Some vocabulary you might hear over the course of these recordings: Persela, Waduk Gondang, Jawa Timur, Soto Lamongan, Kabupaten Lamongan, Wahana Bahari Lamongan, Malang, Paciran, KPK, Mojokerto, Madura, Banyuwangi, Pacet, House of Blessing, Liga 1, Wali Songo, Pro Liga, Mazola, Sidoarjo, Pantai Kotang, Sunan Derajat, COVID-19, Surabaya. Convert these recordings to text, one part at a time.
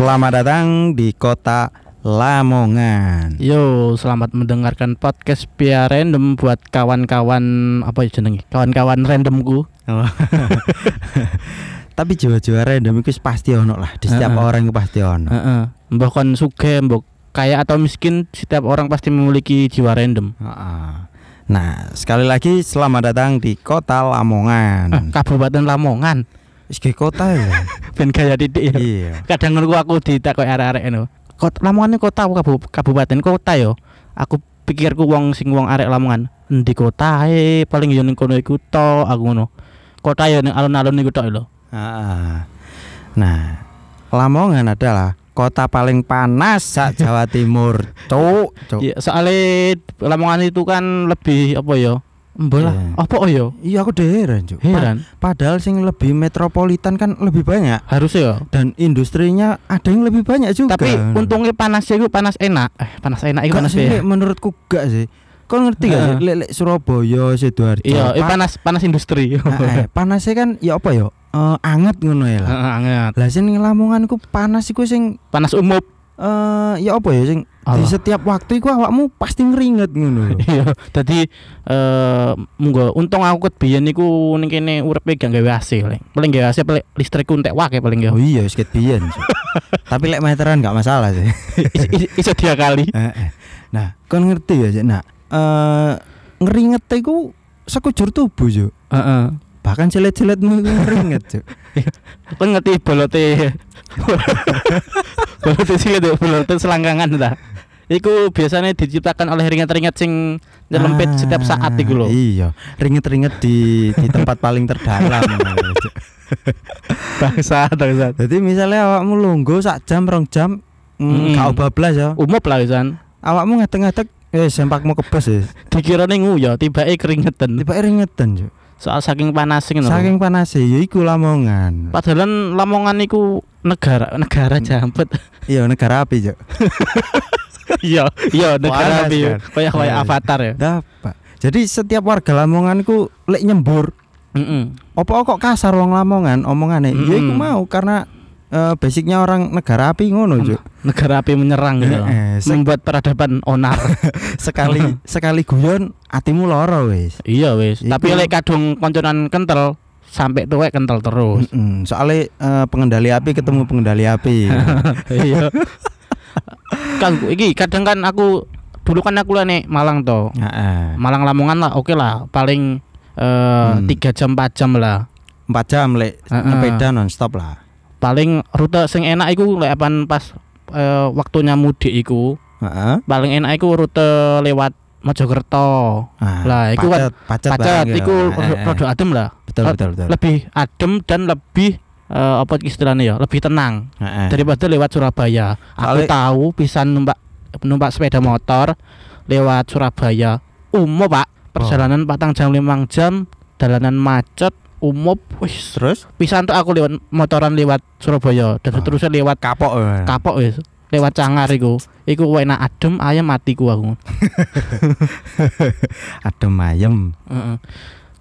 Selamat datang di kota Lamongan. Yo, selamat mendengarkan podcast Pia Random buat kawan-kawan apa ya jenenge? Kawan-kawan randomku. Oh. Tapi jiwa-jiwa random itu pasti ono lah. Di setiap orang itu pasti ono. Mbok kon sugih, mbok kaya atau miskin, setiap orang pasti memiliki jiwa random. Nah, sekali lagi selamat datang di kota Lamongan. Kabupaten Lamongan. Iki kota ya. Ben gaya titik ya. Iya. Kadang ngono aku ditakoki arek-arek ngono. Kota Lamongan iki kota kabupaten kota ya. Aku pikirku wong arek Lamongan endi kotae paling yo ning kono iku tok aku ngono. Kota yo ning alun-alun iku tok lho. Heeh. Nah, Lamongan adalah kota paling panas sa Jawa Timur. Cuk. Iya, soalé Lamongan itu kan lebih apa ya? Mbola, apa yo? Iya aku heran, Cuk. Padahal sing lebih metropolitan kan lebih banyak. Harusnya ya. Dan industrinya ada yang lebih banyak juga. Tapi untungnya panasnya itu panas enak. Panas enak itu panas ya. Menurutku gak sih. Kau ngerti gak sih? Lek Surabaya, Sidoarjo. Iya, panas industri. Panasnya kan ya apa yo? Anget ngono ya lah. Anget. Lah sing Lamongan ku panas iku sing panas umum. Ya apa ya sing di setiap waktu iku awakmu pasti ngeringet ngono. Iya, dadi monggo untung aku ket biyen niku ning kene urepe gak gawe AC lek. Paling gawe AC paling listrikku entek wae paling ya. Oh iya wis ket biyen. Tapi lek meteran gak masalah sih. Iso diakali. Nah, kon ngerti ya sik nak. Ngeringet iku sekujur tubuh yo. Heeh. Bahkan celet-celetmu ngeringet, Cuk. Kon ngerti bolote. Bolote sing itu bolote selangkangan ta. Iku biasanya diciptakan oleh ringet-ringet sing nyelempit setiap saat iku lho. Iya, ringet-ringet di tempat paling terdalam. Bangsa. Jadi misalnya awakmu lungguh sak jam rong jam gak bablas ya. Umop lah wisan. Awakmu ngadeg-ngadeg sempakmu kebas ya. Dikirane nguyu, tibake keringetan. Tibake ringetan, Cuk. Soal saking panase ngono. Saking panase ya iku Lamongan. Padahal Lamongan iku negara jampet. Iya, negara api, Cuk. Iya, negara api. Kayak avatar ya. Dapat. Jadi setiap warga Lamongan iku lek nyembur. Heeh. Apa kok kasar wong Lamongan omongane? Ya iku mau karena basicnya orang negara api ngono, Cuk. Negara api menyerang gitu. Membuat peradaban onar. sekali guyon atimu lara wis. Iya wis. Tapi lek kadung konconan kentel sampai tuwek kentel terus. Soale pengendali api ketemu pengendali api. Iya. Kan iki kadang kan aku dulu kan aku lene Malang to. Malang Lamongan lah oke lah paling 3 jam 4 jam lah. 4 jam lek sepeda non-stop lah. Paling rute sing enak iku lek pas waktunya mudik iku. Paling enak iku rute lewat Mojokerto. Lah iku kan Pacet iku rada adem lah. Betul. Lebih adem dan lebih apa istilahnya ya, lebih tenang daripada lewat Surabaya. Aku tahu pisan numpak sepeda motor lewat Surabaya. Umum, Pak. Perjalanan 4 jam 5 jam, dalanan macet. Umop wis terus pisan tok aku lewat motoran lewat Surabaya dan terusnya lewat kapok wis lewat Cangar iku enak adem ayem matiku aku. Adem ayem.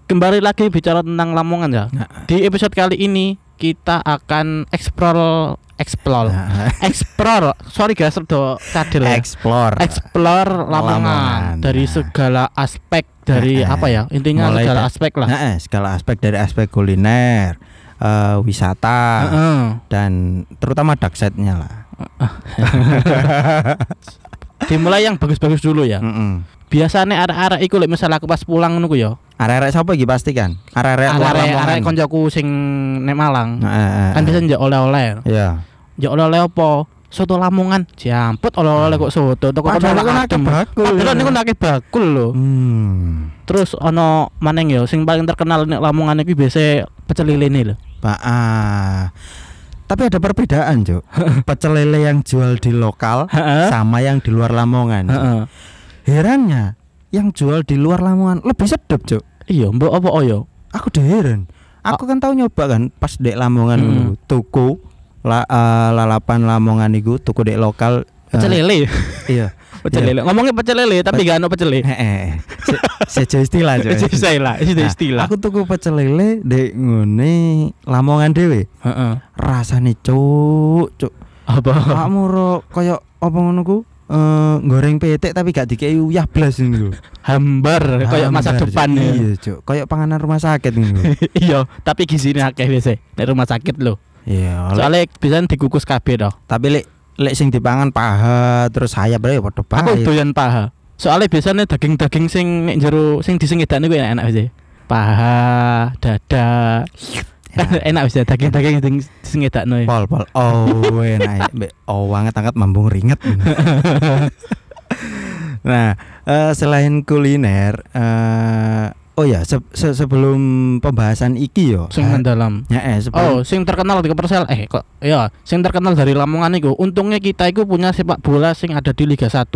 Kembali lagi bicara tentang Lamongan ya. Di episode kali ini kita akan explore sorry guys rada kadel ya. explore Lamongan dari segala aspek dari apa ya intinya mulai segala aspek lah segala aspek dari aspek kuliner wisata dan terutama darksetnya lah. Dimulai yang bagus-bagus dulu ya. biasanya arek-arek iku lek misal aku pas pulang ngono ku ya. Arek-arek sapa iki pasti kan? Arek-arek koncoku sing nek Malang. Heeh. Kan biasa njak oleh-oleh. Iya. Njak oleh-oleh apa? Soto Lamongan. Jamput oleh-oleh kok soto. Toko kono ana bakul. Padahal niku nake bakul lho. Terus ana maneng ya sing paling terkenal nek Lamongan iki biasa pecel lele lho. Heeh. Tapi ada perbedaan, Cuk. Pecel lele yang jual di lokal sama yang di luar Lamongan. Herannya, yang jual di luar Lamongan lebih sedap, Cuk. Iya, mbok apa ya? Aku heran. Aku kan tau nyoba kan pas dek Lamongan dulu, tuku lalapan Lamongan iku, tuku dek lokal pecel lele. Iya. Pecel lele. Ngomongnya pecel lele tapi gak ono pecel lele. Heeh. Sejo istilah, Cuk. Istilah. Aku tuku pecel lele dek ngene Lamongan dhewe. Heeh. Rasane cuk. Apa? Murah koyo apa ngono ku? Goreng petek tapi gak dikei uyah blas niku. Hambar koyo masa depan. Iya, Cuk. Koyo panganan rumah sakit niku. Iya, tapi gizine akeh wis nek rumah sakit lho. Iya. Soale bisan dikukus kabeh to. Tapi lek sing dipangan paha terus sayap ya padha bae. Aku doyan paha. Soale biasane daging-daging sing nek jero sing disengedane kuwi enak wis. Paha, dada. Enak bisa daging-daging sing ngedakno. Pol. Oh, enak. Anget-anget mambung ringet. Nah, selain kuliner, sebelum pembahasan iki yo. Sing mendalam. Sing terkenal di Persela. Sing terkenal dari Lamongan iku. Untungnya kita iku punya sepak bola sing ada di Liga 1.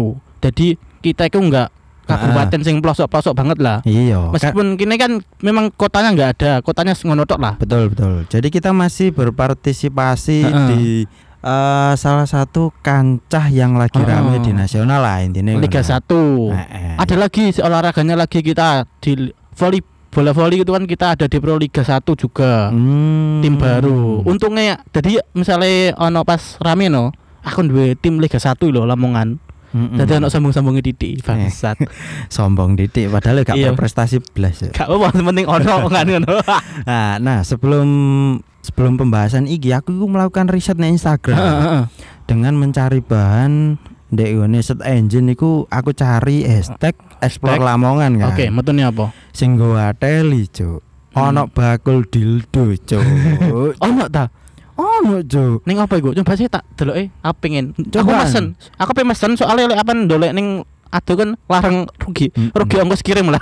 Jadi kita iku enggak kabupaten sing pelosok-pelosok banget lah. Iya. Meskipun kini kan memang kotanya nggak ada, kotanya ngono tok lah. Betul. Jadi kita masih berpartisipasi di salah satu kancah yang lagi ramai di nasional lah intinya. Liga 1. Ada lagi olahraganya lagi kita di bola voli itu kan kita ada di Pro Liga 1 juga. Tim baru. Untungnya jadi misalnya ono pas rame no, aku duwe tim Liga 1 lho Lamongan. Jadi anak sambung-sambungnya titik bangsat. Sombong titik padahal gak berprestasi blas. Gak apa-apa penting ono kan ngono. Nah, sebelum pembahasan iki aku melakukan riset di Instagram. Dengan mencari bahan ndek ngene search engine niku aku cari hashtag explore Lamongan kan. Oke, metune apa? Sing nggo ateli, Cuk. Ono bakul dildo, Cuk. Ono ta? Ning apa iku? Coba sih tak deloke pengen. Aku pengen mesen soalnya lek apa ndolek ning aduh kan larang rugi ongkos kirim lah.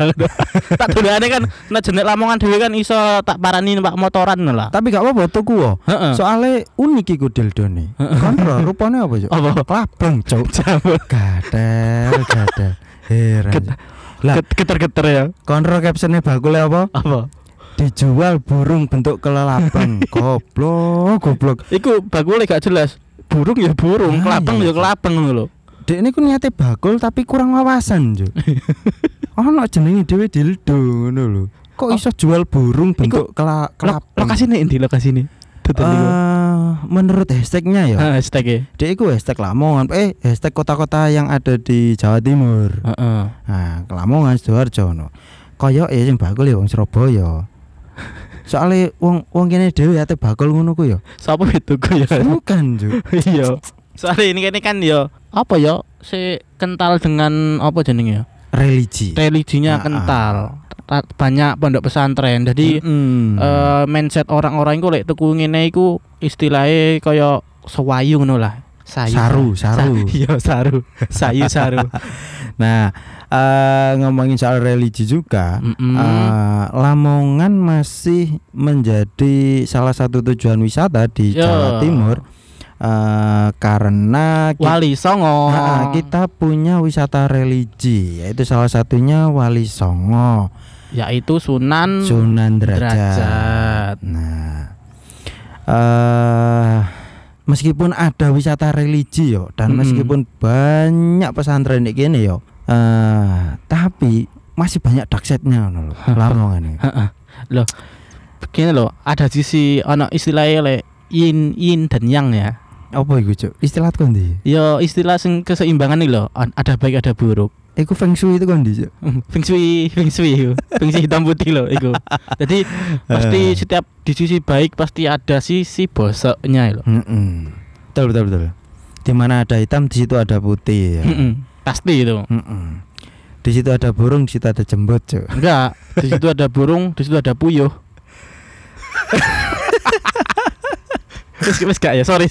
Tak dolane kan nek jenek Lamongan dhewe kan iso tak parani Pak motoran lah. Tapi gak apa-apa tuku kok. Soale unik iku dildone. Kontrol rupane apa yo? Klabang, Cuk. Gatel. Heran. Lah geter-geter ya. Kontrol captionnya bakule apa? Apa? Dijual burung bentuk kelelabang. goblok. Iku bakule gak jelas. Burung ya burung, kelabang ya kelabang ngono lho. Dek niku niate bakul tapi kurang wawasan, Cuk. Ono jenenge dhewe dildo ngono lho. Kok iso jual burung bentuk kelelabang? Lokasine endi lokasine? Menurut hashtagnya ya. Hashtag-e. Dek iku hashtag Lamongan. Hashtag kota-kota yang ada di Jawa Timur. Nah, Lamongan, Sidoarjo ono. Koyoke sing bakul ya wong Surabaya. Soale wong kene dhewe ate bakul ngono ku ya. Sapa betuku ya? Bukan, Cuk. Iya. Soale ini kan ya apa ya? Si kental dengan apa jenenge ya? Religi. Religinya kental. Banyak pondok pesantren. Jadi mindset orang-orang iku lek tuku ngene iku istilahnya kaya sewayu ngono lah. Saru. Iya, saru. Sayu saru. Nah, ngomongin soal religi juga, Lamongan masih menjadi salah satu tujuan wisata di Jawa Timur karena Wali Songo. Kita punya wisata religi, yaitu salah satunya Wali Songo, yaitu Sunan Derajat. Nah, meskipun ada wisata religi yo dan meskipun banyak pesantren di kene yo. Tapi masih banyak darksetnya loh Lamongan ini. Loh, begini loh, ada sisi istilahnya yin dan yang ya. Apa iku, Cuk? Istilah kondi? Ya istilah sing keseimbangan iki loh, ada baik ada buruk. Iku feng shui itu kondi, Cuk. Feng shui hitam putih loh iku. Jadi pasti setiap di sisi baik pasti ada sisi bosoknya loh. Betul. Di mana ada hitam di situ ada putih ya. Pasti itu. Di situ ada burung, di situ ada jembut, Cuk. Enggak, di situ ada burung, di situ ada puyuh. Wis gak ya, sorry.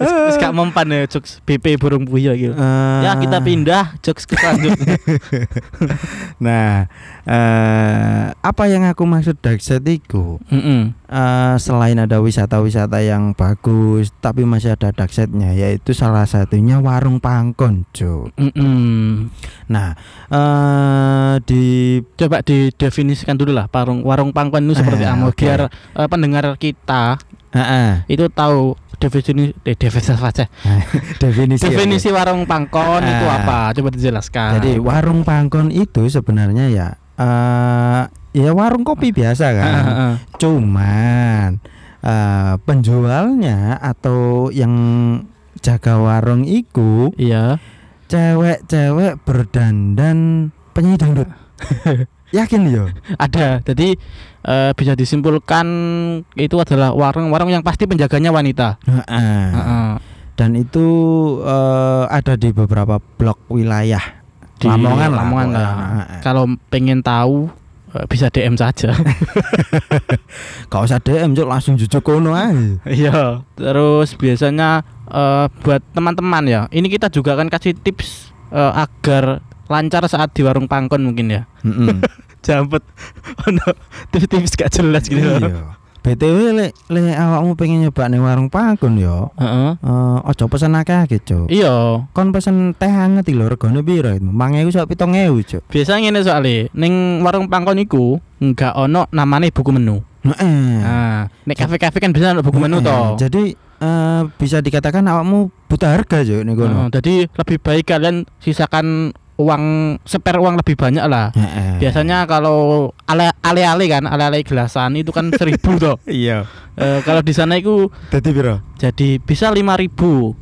Wis gak mempan ya jokes BP burung puyuh gitu. Ya kita pindah jokes ke selanjutnya. Nah, apa yang aku maksud Darkset itu? Selain ada wisata-wisata yang bagus, tapi masih ada Darksetnya, yaitu salah satunya warung pangkon, Cuk. Nah, coba didefinisikan dulu lah warung pangkon itu seperti apa, biar pendengar kita itu tahu definisi warung pangkon itu apa, coba dijelaskan. Jadi warung pangkon itu sebenarnya ya warung kopi biasa kan, cuman penjualnya atau yang jaga warung itu cewek-cewek berdandan penyanyi dangdut. Yakin yo? Ada. Jadi bisa disimpulkan itu adalah warung-warung yang pasti penjaganya wanita. Dan itu ada di beberapa blok wilayah di Lamongan. Kalau pengen tahu bisa DM saja. Gak usah DM, langsung jujuk kono aja. Iya. Terus biasanya buat teman-teman ya, ini kita juga akan kasih tips agar lancar saat di warung pangkon mungkin ya. Jampet ono tips-tips gak jelas gitu. Iya. BTW le awakmu pengen nyoba ning warung pangkon ya. Aja pesen akeh-akeh, Cuk. Iya. Kon pesen teh anget iki lho, regane pira itu? 2000 sak 7000, Cuk. Biasa ngene soalé, ning warung pangkon iku enggak ono namane buku menu. Nah, nek kafe-kafe kan biasa ono buku menu to. Jadi bisa dikatakan awakmu buta harga, Cuk, ning kono. Jadi lebih baik kalian sisakan uang lebih banyak lah. Biasanya kalau ale-ale kan, ale-ale gelasan itu kan 1000 toh. Iya. Kalau di sana itu jadi piro? Jadi bisa 5000.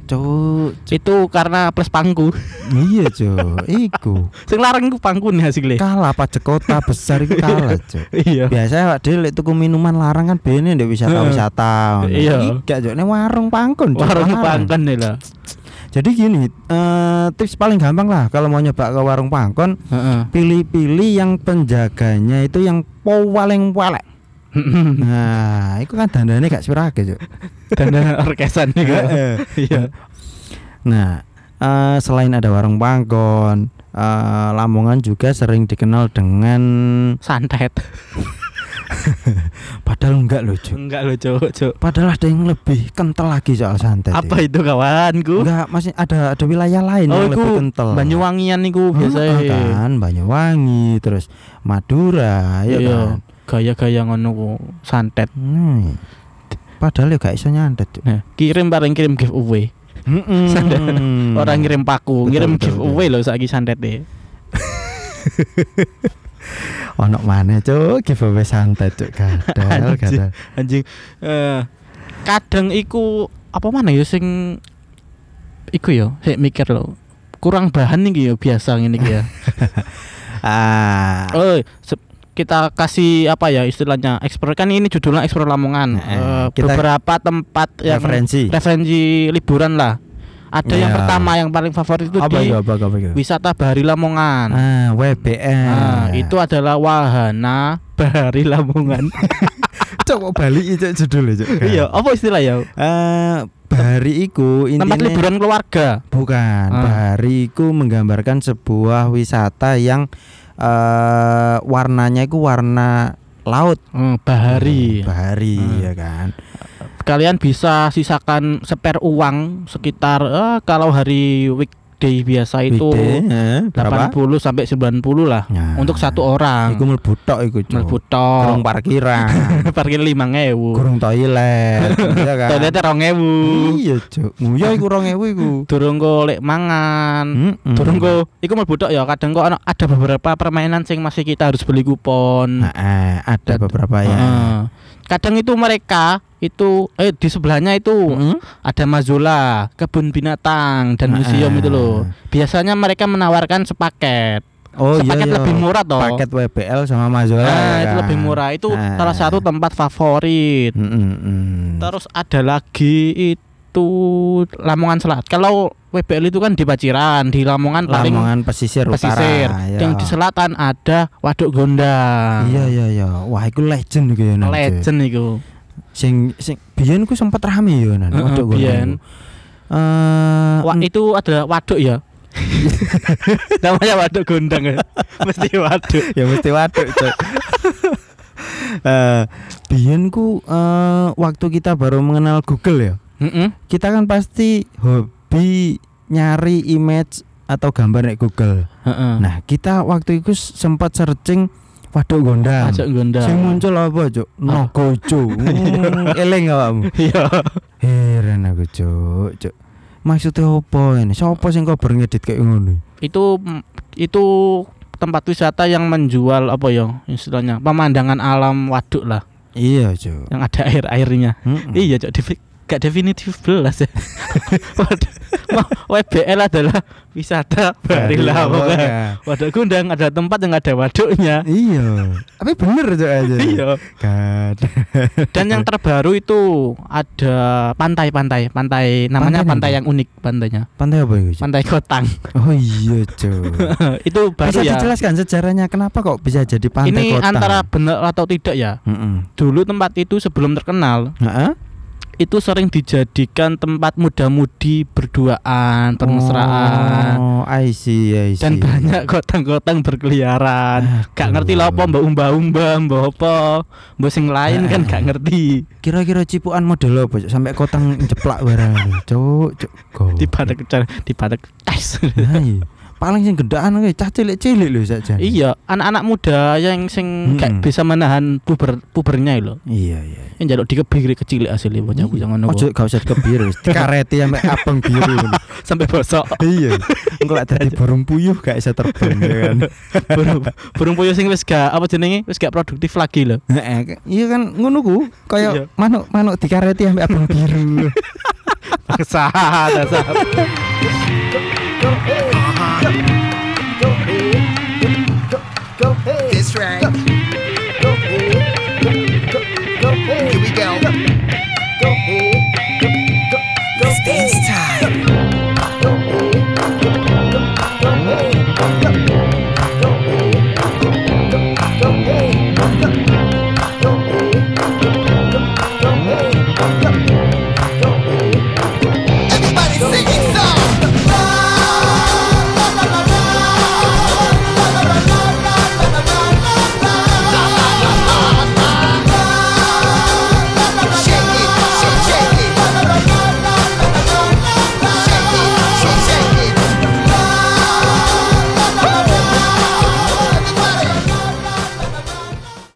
Cuk. Itu karena plus pangku. Iya, Cuk. Iku. Sing larang iku pangkune hasilnya. Kalah pajak kota besar iku kalah, Cuk. Iya. Biasanya Pak Dil tuku minuman larang kan bene ndek wisata-wisata. Iya. Gak jane warung pangkon. Warung pangkon lho. Jadi gini, tips paling gampang lah kalau mau nyoba ke warung pangkon, pilih-pilih yang penjaganya itu yang paling-paling. Nah, itu kan dandannya gak sirake, Cuk. Dandan orkesan juga. Iya. Nah, selain ada warung pangkon, Lamongan juga sering dikenal dengan santet. Padahal enggak lucu. Padahal ada yang lebih kental lagi soal santet. Apa itu kawanku? Enggak, masih ada wilayah lain yang lebih kental. Banyuwangian niku biasanya. Kan Banyuwangi, terus Madura, ya kan. Gaya-gaya ngono ku santet. Padahal ya gak iso nyantet. Nah, kirim giveaway. Orang ngirim paku, ngirim giveaway lho saiki santet e. Onok mana, Cuk, giveaway santet, Cuk. Kadal. Anjing. Kadang iku apa mana ya sing iku ya, sik mikir lho. Kurang bahan iki ya biasa ngene iki ya. Kita kasih apa ya istilahnya, ekspor kan ini judulnya ekspor Lamongan. Beberapa tempat yang referensi liburan lah. Ada yang pertama yang paling favorit itu apa? Wisata Bahari Lamongan. WBL. Itu adalah Wahana Bahari Lamongan. Coba balik itu judulnya. Iya, apa istilahnya? Bahari iku tempat liburan keluarga. Bukan. Bahari iku menggambarkan sebuah wisata yang warnanya itu warna laut. Bahari. Bahari ya kan. Kalian bisa sisakan spare uang sekitar kalau hari weekday biasa itu 80-90 lah untuk satu orang. Iku mlebu tok. Kurung parkiran. Parkir 5000. Kurung toilet. Iya kan. Toiletnya 2000. Iya, Cuk. Nguyu iku 2000 iku. Durung kok lek mangan. Durung kok iku mlebu tok ya, kadang kok ada beberapa permainan sing masih kita harus beli kupon. Ada beberapa ya. Kadang itu mereka itu di sebelahnya itu ada Mazola, kebun binatang dan museum itu loh. Biasanya mereka menawarkan sepaket. Sepaket lebih murah toh. Paket WBL sama Mazola. Itu lebih murah. Itu salah satu tempat favorit. Terus ada lagi itu Lamongan Selat. Kalau WBL itu kan di Paciran, di Lamongan paling pesisir utara. Yang di selatan ada Waduk Gondang. Iya. Wah, iku legend iku ya. Legend iku. Sing biyen ku sempat rame ya nang Waduk Gondang. Itu adalah waduk ya. Namanya Waduk Gondang ya. Mesti waduk. Biyen ku waktu kita baru mengenal Google ya. Kita kan pasti hobi nyari image atau gambar nek Google. Nah, kita waktu itu sempat searching Waduk Gondang. Sing muncul apa, Cuk? Nogojo. Eling awakmu. Iya. Heran aku, Cuk. Maksudnya apa ini? Siapa sing kok ngedit kayak ngono? Itu tempat wisata yang menjual apa ya istilahnya, pemandangan alam waduk lah. Iya, Cuk. Yang ada airnya. Iya, Cuk. Gak definitif belas ya. WBL adalah wisata Bahari Lamongan. Waduk Gondang ada tempat yang ada waduknya. Iya. Tapi bener aja. Iya. Dan yang terbaru itu ada pantai. Namanya pantai yang unik pantainya. Pantai apa itu? Pantai Kotang. Oh iya, Cuk. Itu baru bisa ya. Bisa dijelaskan sejarahnya kenapa kok bisa jadi Pantai Kotang? Ini antara benar atau tidak ya? Dulu tempat itu sebelum terkenal. Itu sering dijadikan tempat muda-mudi berduaan, permesraan. Oh, I see. Dan banyak kotang-kotang berkeliaran. Gak ngerti lah apa mbak apa, mbak sing lain kan gak ngerti. Kira-kira cipuan model apa sampai kotang jeplak barang. Cuk. Dipatek tes. Paling sing gedaan kayak cah cilik-cilik lho saja. Iya, anak-anak muda yang sing gak bisa menahan pubernya lho. Iya. Yang jaluk dikebiri kecil asli bocah-bocah ngono. Ojo gak usah dikebiri, dikareti sampai abang biru sampai bosok. Iya. Engko lak dadi burung puyuh gak iso terbang ya kan. Burung puyuh sing wis gak apa jenenge? Wis gak produktif lagi lho. Heeh. Iya kan ngono ku, kaya manuk dikareti sampai abang biru. Paksa. Go, hey. That's right.